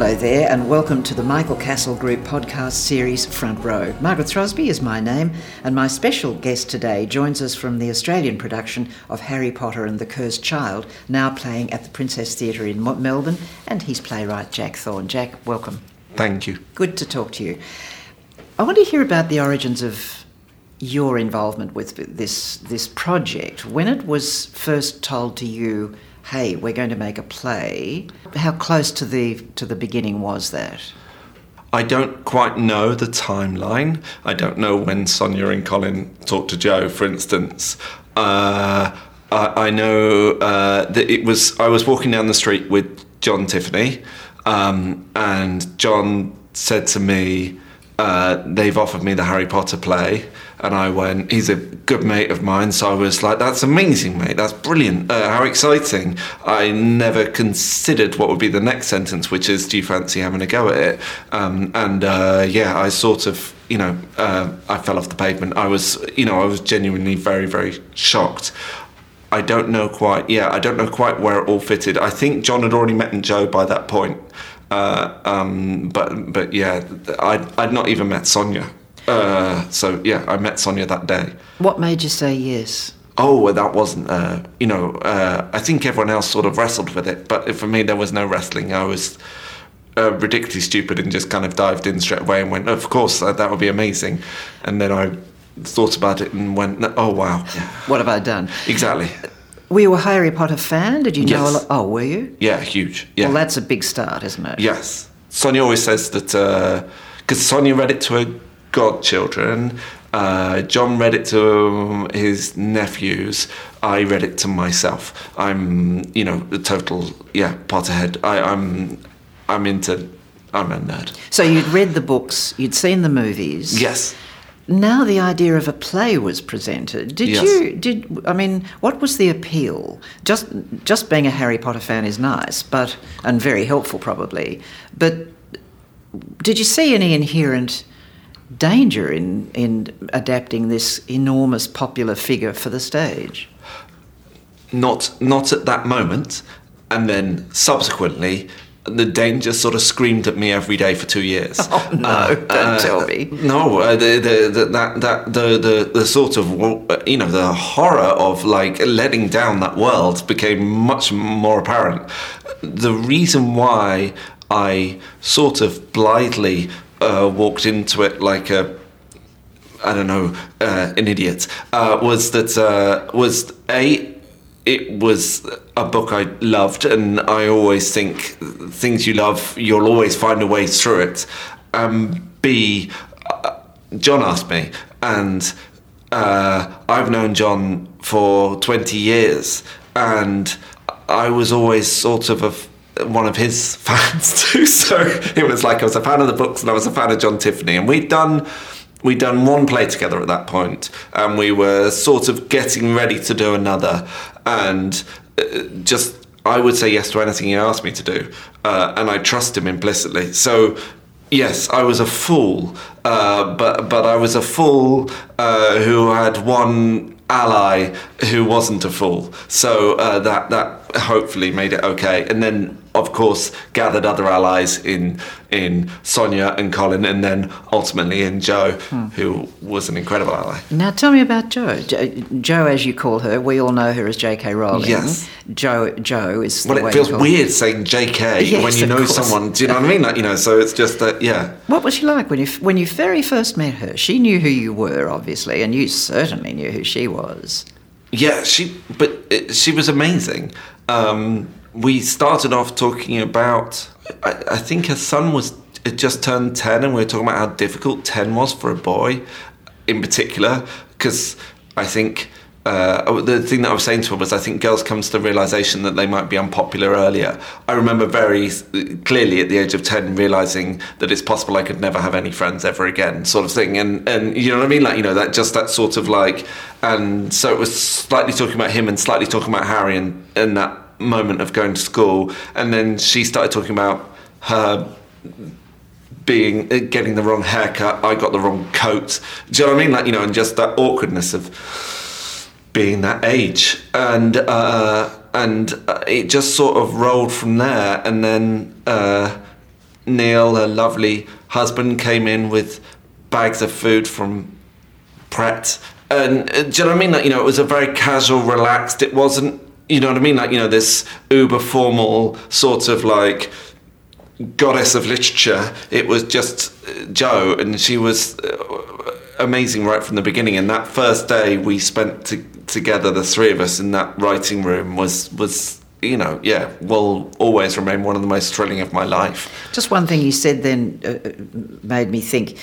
Hello there and welcome to the Michael Castle Group podcast series Front Row. Margaret Throsby is my name and my special guest today joins us from the Australian production of Harry Potter and the Cursed Child, now playing at the Princess Theatre in Melbourne, and he's playwright Jack Thorne. Jack, welcome. Thank you. Good to talk to you. I want to hear about the origins of your involvement with this project. When it was first told to you, hey, we're going to make a play, how close to the beginning was that? I don't quite know the timeline. I don't know when Sonia and Colin talked to Joe, for instance. I know that it was. I was walking down the street with John Tiffany, and John said to me, they've offered me the Harry Potter play. And I went, he's a good mate of mine, so I was like, that's amazing, mate, that's brilliant, how exciting. I never considered what would be the next sentence, which is, do you fancy having a go at it? I sort of, I fell off the pavement. I was genuinely very, very shocked. I don't know quite where it all fitted. I think John had already met Joe by that point, I'd not even met Sonia. I met Sonia that day. What made you say yes? Oh, that wasn't, I think everyone else sort of wrestled with it, but for me there was no wrestling. I was ridiculously stupid and just kind of dived in straight away and went, of course, that would be amazing. And then I thought about it and went, oh, wow. What have I done? Exactly. Were you a Harry Potter fan? Did you know a lot? Oh, were you? Yeah, huge. Yeah. Well, that's a big start, isn't it? Yes. Sonia always says that, because Sonia read it to her godchildren, John read it to his nephews, I read it to myself. I'm, a total, Potterhead. I'm a nerd. So you'd read the books, you'd seen the movies. Yes. Now the idea of a play was presented. What was the appeal? Just being a Harry Potter fan is nice, and very helpful probably, but did you see any inherent danger in adapting this enormous popular figure for the stage? Not at that moment, and then subsequently the danger sort of screamed at me every day for 2 years. Oh no! Don't tell me. No, the sort of the horror of like letting down that world became much more apparent. The reason why I sort of blithely walked into it like an idiot it was a book I loved, and I always think things you love, you'll always find a way through it. John asked me, and I've known John for 20 years, and I was always sort of one of his fans too, so it was like I was a fan of the books and I was a fan of John Tiffany, and we'd done one play together at that point, and we were sort of getting ready to do another, and just I would say yes to anything he asked me to do, and I trust him implicitly. So yes, I was a fool, but I was a fool who had one ally who wasn't a fool, so that hopefully made it okay. And then of course gathered other allies in Sonia and Colin, and then ultimately in Joe, who was an incredible ally. Now tell me about Joe, as you call her. We all know her as JK Rowling. Yes. Joe is the way it feels weird saying JK when you know someone, do you know what I mean? Like, so it's just that, What was she like when you very first met her? She knew who you were, obviously, and you certainly knew who she was. Yeah, she was amazing. We started off talking about, I think her son had just turned 10, and we were talking about how difficult 10 was for a boy in particular, because I think the thing that I was saying to her was I think girls come to the realisation that they might be unpopular earlier. I remember very clearly at the age of 10 realising that it's possible I could never have any friends ever again, sort of thing, and you know what I mean? Like, that just that sort of like, and so it was slightly talking about him and slightly talking about Harry and that moment of going to school, and then she started talking about her getting the wrong haircut, I got the wrong coat, do you know what I mean? Like, and just that awkwardness of being that age, and it just sort of rolled from there, and then Neil, her lovely husband, came in with bags of food from Pret. And do you know what I mean? Like, you know, it was a very casual, relaxed, it wasn't, you know what I mean? Like, you know, this uber formal sort of like goddess of literature. It was just Joe, and she was amazing right from the beginning. And that first day we spent together, the three of us in that writing room was, you know, yeah, will always remain one of the most thrilling of my life. Just one thing you said then made me think.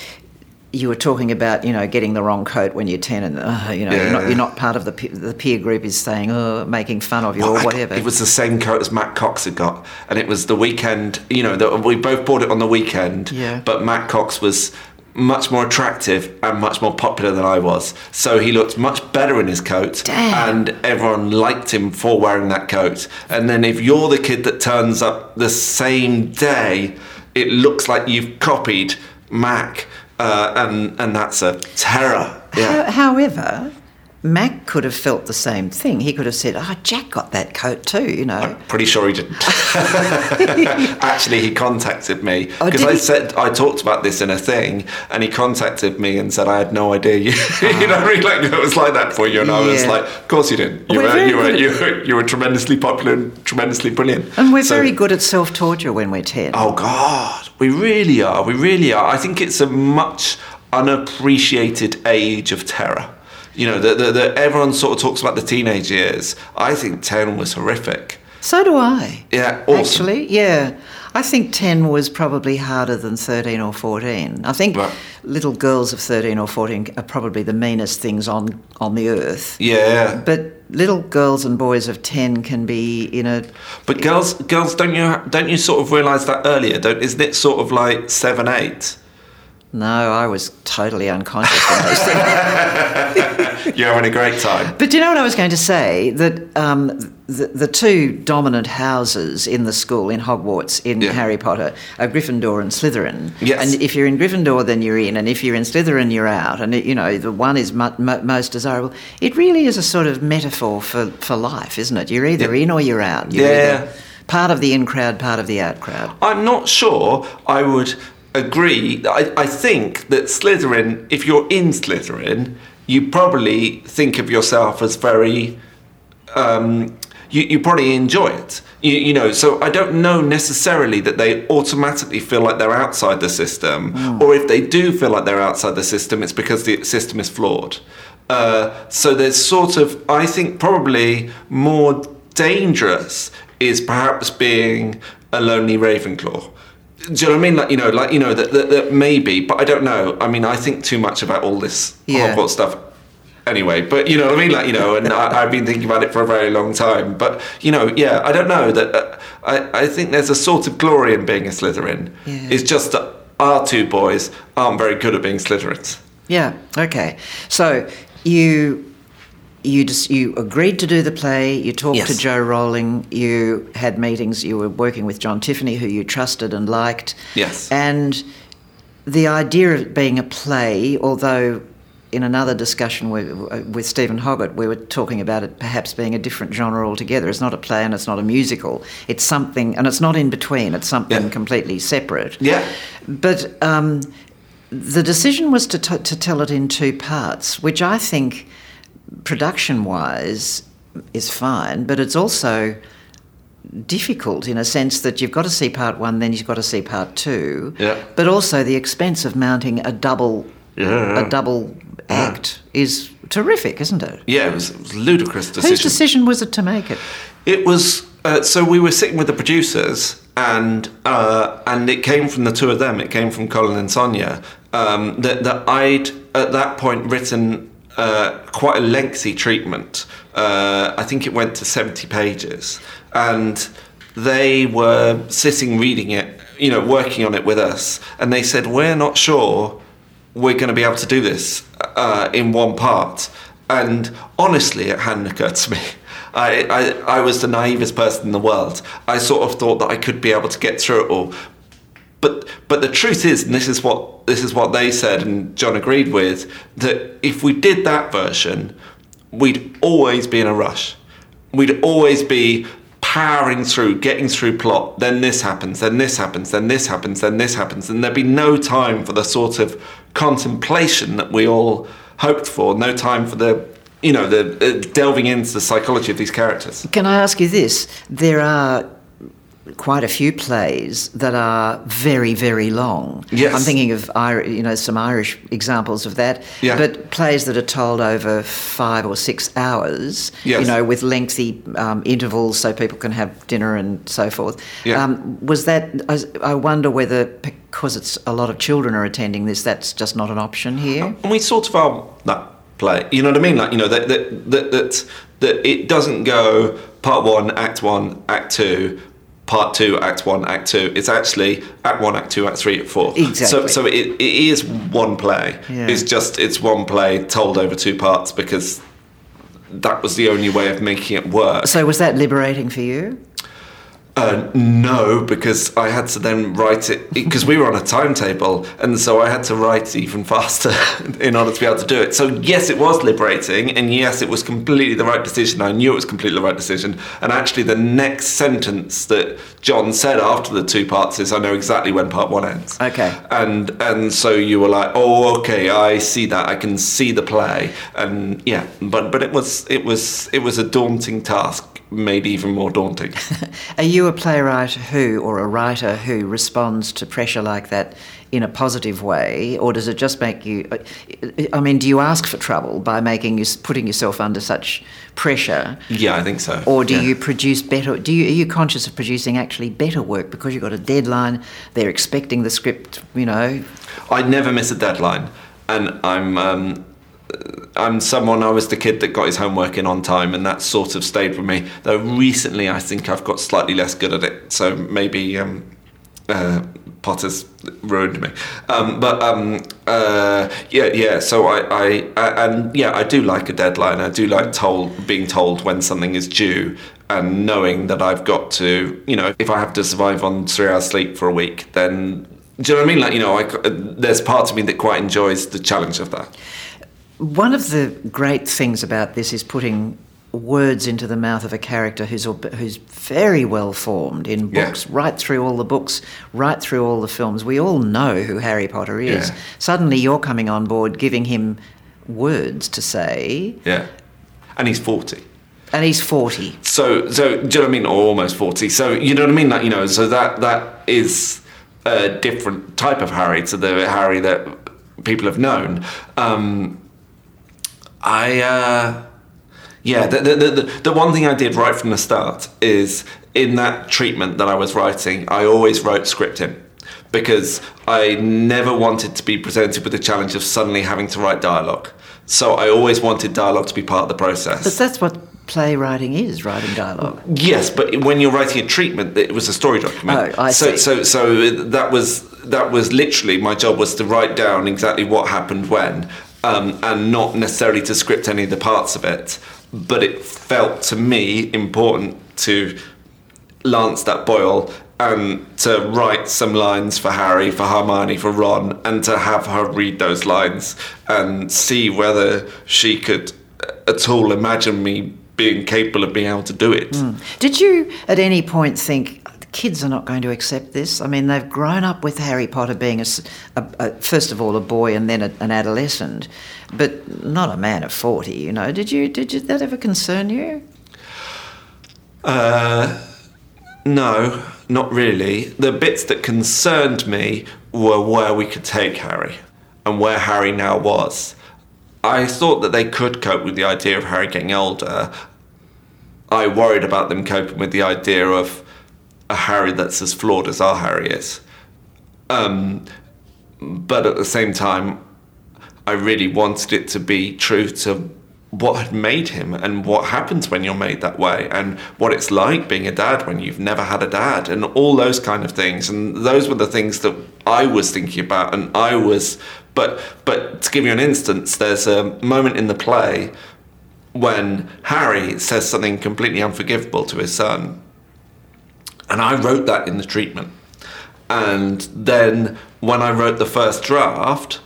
You were talking about, you know, getting the wrong coat when you're 10 and, you know, yeah. you're not part of the peer group is saying, oh, making fun of you or whatever. It was the same coat as Matt Cox had got, and it was the weekend, you know, we both bought it on the weekend, yeah. But Matt Cox was much more attractive and much more popular than I was. So he looked much better in his coat. Damn. And everyone liked him for wearing that coat. And then if you're the kid that turns up the same day, it looks like you've copied Mac. And that's a terror. Yeah. However, Mac could have felt the same thing. He could have said, oh, Jack got that coat too, you know. I'm pretty sure he didn't. Actually, he contacted me. Because said, I talked about this in a thing, and he contacted me and said, I had no idea. You know, really, like, it was like that for you. And yeah. I was like, of course you didn't. You were tremendously popular and tremendously brilliant. And we're very good at self-torture when we're 10. Oh, God. We really are. We really are. I think it's a much unappreciated age of terror. You know, everyone sort of talks about the teenage years. I think 10 was horrific. So do I. Yeah, awesome. Actually, yeah. I think 10 was probably harder than 13 or 14. I think little girls of 13 or 14 are probably the meanest things on the earth. Yeah. But little girls and boys of 10 can be in a... But girls, don't you sort of realise that earlier? Isn't it sort of like 7, 8? No, I was totally unconscious when I was thinking. You're having a great time. But do you know what I was going to say? That the two dominant houses in the school, in Hogwarts, in Harry Potter, are Gryffindor and Slytherin. Yes. And if you're in Gryffindor, then you're in. And if you're in Slytherin, you're out. And, you know, the one is most desirable. It really is a sort of metaphor for life, isn't it? You're either in or you're out. You're either part of the in crowd, part of the out crowd. I'm not sure I would... agree. I think that Slytherin, if you're in Slytherin, you probably think of yourself as very... You probably enjoy it. You know, so I don't know necessarily that they automatically feel like they're outside the system. Mm. Or if they do feel like they're outside the system, it's because the system is flawed. So there's sort of, I think, probably more dangerous is perhaps being a lonely Ravenclaw. Do you know what I mean? Like you know, that maybe, but I don't know. I mean, I think too much about all this Hogwarts stuff, anyway. But you know what I mean, like you know, and I've been thinking about it for a very long time. But you know, yeah, I don't know that. I think there's a sort of glory in being a Slytherin. Yeah. It's just that our two boys aren't very good at being Slytherins. Yeah. Okay. So you agreed to do the play, you talked to Joe Rowling, you had meetings, you were working with John Tiffany, who you trusted and liked. Yes. And the idea of it being a play, although in another discussion with Stephen Hoggart, we were talking about it perhaps being a different genre altogether. It's not a play and it's not a musical. It's something, and it's not in between, it's something completely separate. Yeah. But the decision was to tell it in two parts, which I think... production-wise is fine, but it's also difficult in a sense that you've got to see part one, then you've got to see part two. Yeah. But also the expense of mounting a double act is terrific, isn't it? Yeah, it was a ludicrous decision. Whose decision was it to make it? It was... so we were sitting with the producers and it came from the two of them. It came from Colin and Sonia that I'd, at that point, written... quite a lengthy treatment. I think it went to 70 pages. And they were sitting reading it, you know, working on it with us. And they said, we're not sure we're going to be able to do this in one part. And honestly, it hadn't occurred to me. I was the naivest person in the world. I sort of thought that I could be able to get through it all. But the truth is, and this is what they said and John agreed with, that if we did that version, we'd always be in a rush. We'd always be powering through, getting through plot, then this happens, then this happens, then this happens, then this happens, and there'd be no time for the sort of contemplation that we all hoped for, no time for the, you know, the delving into the psychology of these characters. Can I ask you this? There are quite a few plays that are very, very long. Yes. I'm thinking of, you know, some Irish examples of that. Yeah. But plays that are told over 5 or 6 hours, yes, you know, with lengthy intervals so people can have dinner and so forth. Yeah. Was that, I wonder whether, because it's a lot of children are attending this, that's just not an option here? And we sort of are that play, you know what I mean? Like, you know, that it doesn't go part 1, act 2, Part 2, Act 1, Act 2. It's actually Act 1, Act 2, Act 3, Act 4. Exactly. So it is one play. Yeah. It's one play told over 2 parts because that was the only way of making it work. So was that liberating for you? No, because I had to then write it, because we were on a timetable, and so I had to write even faster in order to be able to do it. So yes, it was liberating, and yes, it was completely the right decision. I knew it was completely the right decision. And actually the next sentence that John said after the 2 parts is, I know exactly when part 1 ends. Okay. And so you were like, oh, okay, I see that. I can see the play. And yeah, but it was a daunting task, made even more daunting. Are you a playwright who, or a writer who, responds to pressure like that in a positive way, or does it just make you, I mean, do you ask for trouble by putting yourself under such pressure? Yeah, I think so. Or do you produce better, are you conscious of producing actually better work because you've got a deadline, they're expecting the script, you know? I never miss a deadline, and I'm someone, I was the kid that got his homework in on time, and that sort of stayed with me. Though recently I think I've got slightly less good at it, so maybe Potter's ruined me. So I do like a deadline. I do like being told when something is due, and knowing that I've got to, you know, if I have to survive on 3 hours sleep for a week, then, do you know what I mean? Like, you know, there's part of me that quite enjoys the challenge of that. One of the great things about this is putting words into the mouth of a character who's very well formed in books, right through all the books, right through all the films. We all know who Harry Potter is. Yeah. Suddenly you're coming on board, giving him words to say. Yeah, and he's 40. And he's 40. So do you know what I mean? Or almost 40. So you know what I mean? Like, you know, so that is a different type of Harry to the Harry that people have known. The one thing I did right from the start is, in that treatment that I was writing, I always wrote script in, because I never wanted to be presented with the challenge of suddenly having to write dialogue. So I always wanted dialogue to be part of the process. But that's what playwriting is, writing dialogue. Yes, but when you're writing a treatment, it was a story document. Oh, I see. So that was literally, my job was to write down exactly what happened when. And not necessarily to script any of the parts of it, but it felt to me important to lance that boil and to write some lines for Harry, for Hermione, for Ron, and to have her read those lines and see whether she could at all imagine me being capable of being able to do it. Mm. Did you at any point think, kids are not going to accept this? I mean, they've grown up with Harry Potter being, first of all, a boy and then an adolescent, but not a man of 40, you know. Did that ever concern you? No, not really. The bits that concerned me were where we could take Harry and where Harry now was. I thought that they could cope with the idea of Harry getting older. I worried about them coping with the idea of a Harry that's as flawed as our Harry is. But at the same time, I really wanted it to be true to what had made him and what happens when you're made that way and what it's like being a dad when you've never had a dad and all those kind of things. And those were the things that I was thinking about, and I was... But to give you an instance, there's a moment in the play when Harry says something completely unforgivable to his son. And I wrote that in the treatment. And then when I wrote the first draft,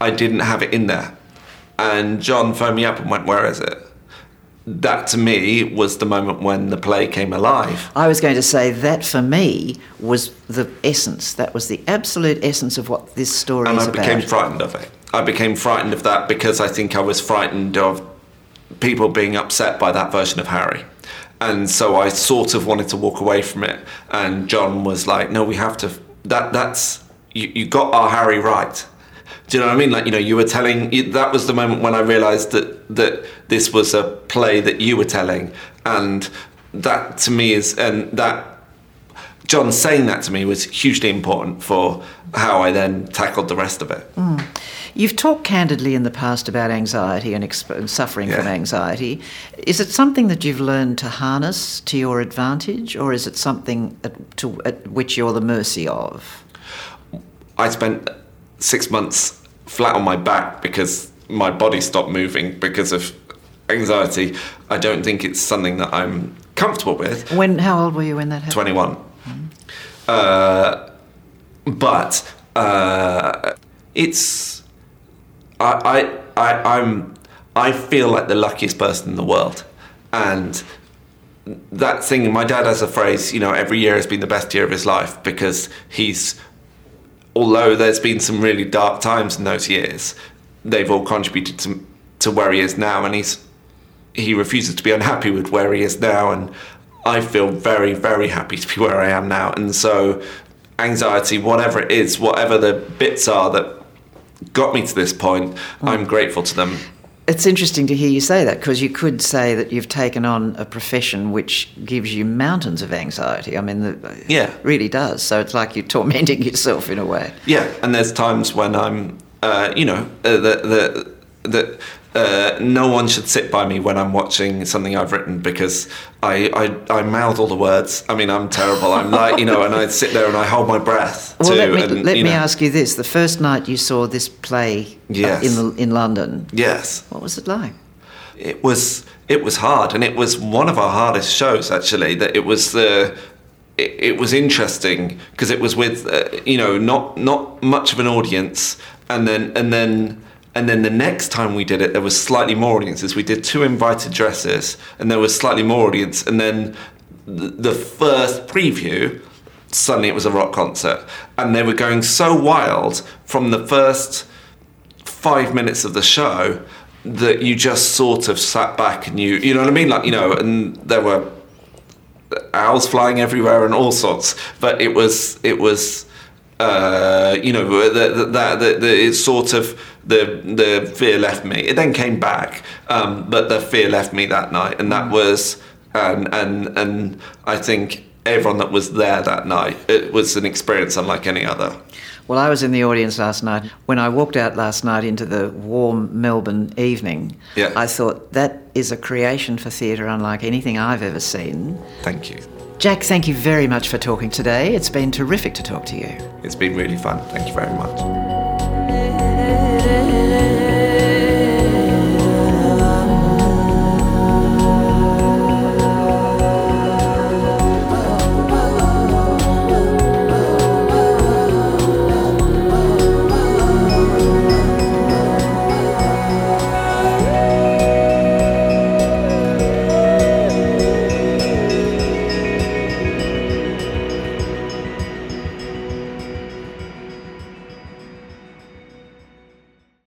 I didn't have it in there. And John phoned me up and went, where is it? that to me was the moment when the play came alive. I was going to say that for me was the essence. That was the absolute essence of what this story is about. And I became frightened of it. I became frightened of that because I think I was frightened of people being upset by that version of Harry. And so I sort of wanted to walk away from it. And John was like, no, we have to... You got our Harry right. Do you know what I mean? Like, you know, you were telling... That was the moment when I realised that this was a play that you were telling. And that, to me, is... And that... John saying that to me was hugely important for how I then tackled the rest of it. Mm. You've talked candidly in the past about anxiety and suffering from anxiety. Is it something that you've learned to harness to your advantage, or is it something at which you're the mercy of? I spent 6 months flat on my back because my body stopped moving because of anxiety. I don't think it's something that I'm comfortable with. How old were you when that happened? 21. Mm-hmm. I feel like the luckiest person in the world, and that thing. My dad has a phrase, you know, every year has been the best year of his life because although there's been some really dark times in those years, they've all contributed to where he is now, and he refuses to be unhappy with where he is now, and I feel very, very happy to be where I am now. And so anxiety, whatever it is, whatever the bits are that got me to this point, I'm grateful to them. It's interesting to hear you say that, because you could say that you've taken on a profession which gives you mountains of anxiety. I mean, it really does. So it's like you're tormenting yourself in a way. Yeah, and there's times when I'm, no one should sit by me when I'm watching something I've written, because I mouth all the words. I mean, I'm terrible. I'm like, you know, and I sit there and I hold my breath. Well, let me ask you this. The first night you saw this play in London. Yes. What was it like? It was hard, and it was one of our hardest shows, actually. That it was interesting because it was with, not much of an audience, and then the next time we did it, there was slightly more audiences. We did 2 invited dresses, and there was slightly more audience. And then the first preview, suddenly it was a rock concert. And they were going so wild from the first 5 minutes of the show that you just sort of sat back and you know what I mean? Like, you know, and there were owls flying everywhere and all sorts. But it was... the fear left me. It then came back, but the fear left me that night, and that was, and I think everyone that was there that night, it was an experience unlike any other. Well, I was in the audience last night. When I walked out last night into the warm Melbourne evening, I thought, that is a creation for theatre unlike anything I've ever seen. Thank you. Jack, thank you very much for talking today. It's been terrific to talk to you. It's been really fun. Thank you very much.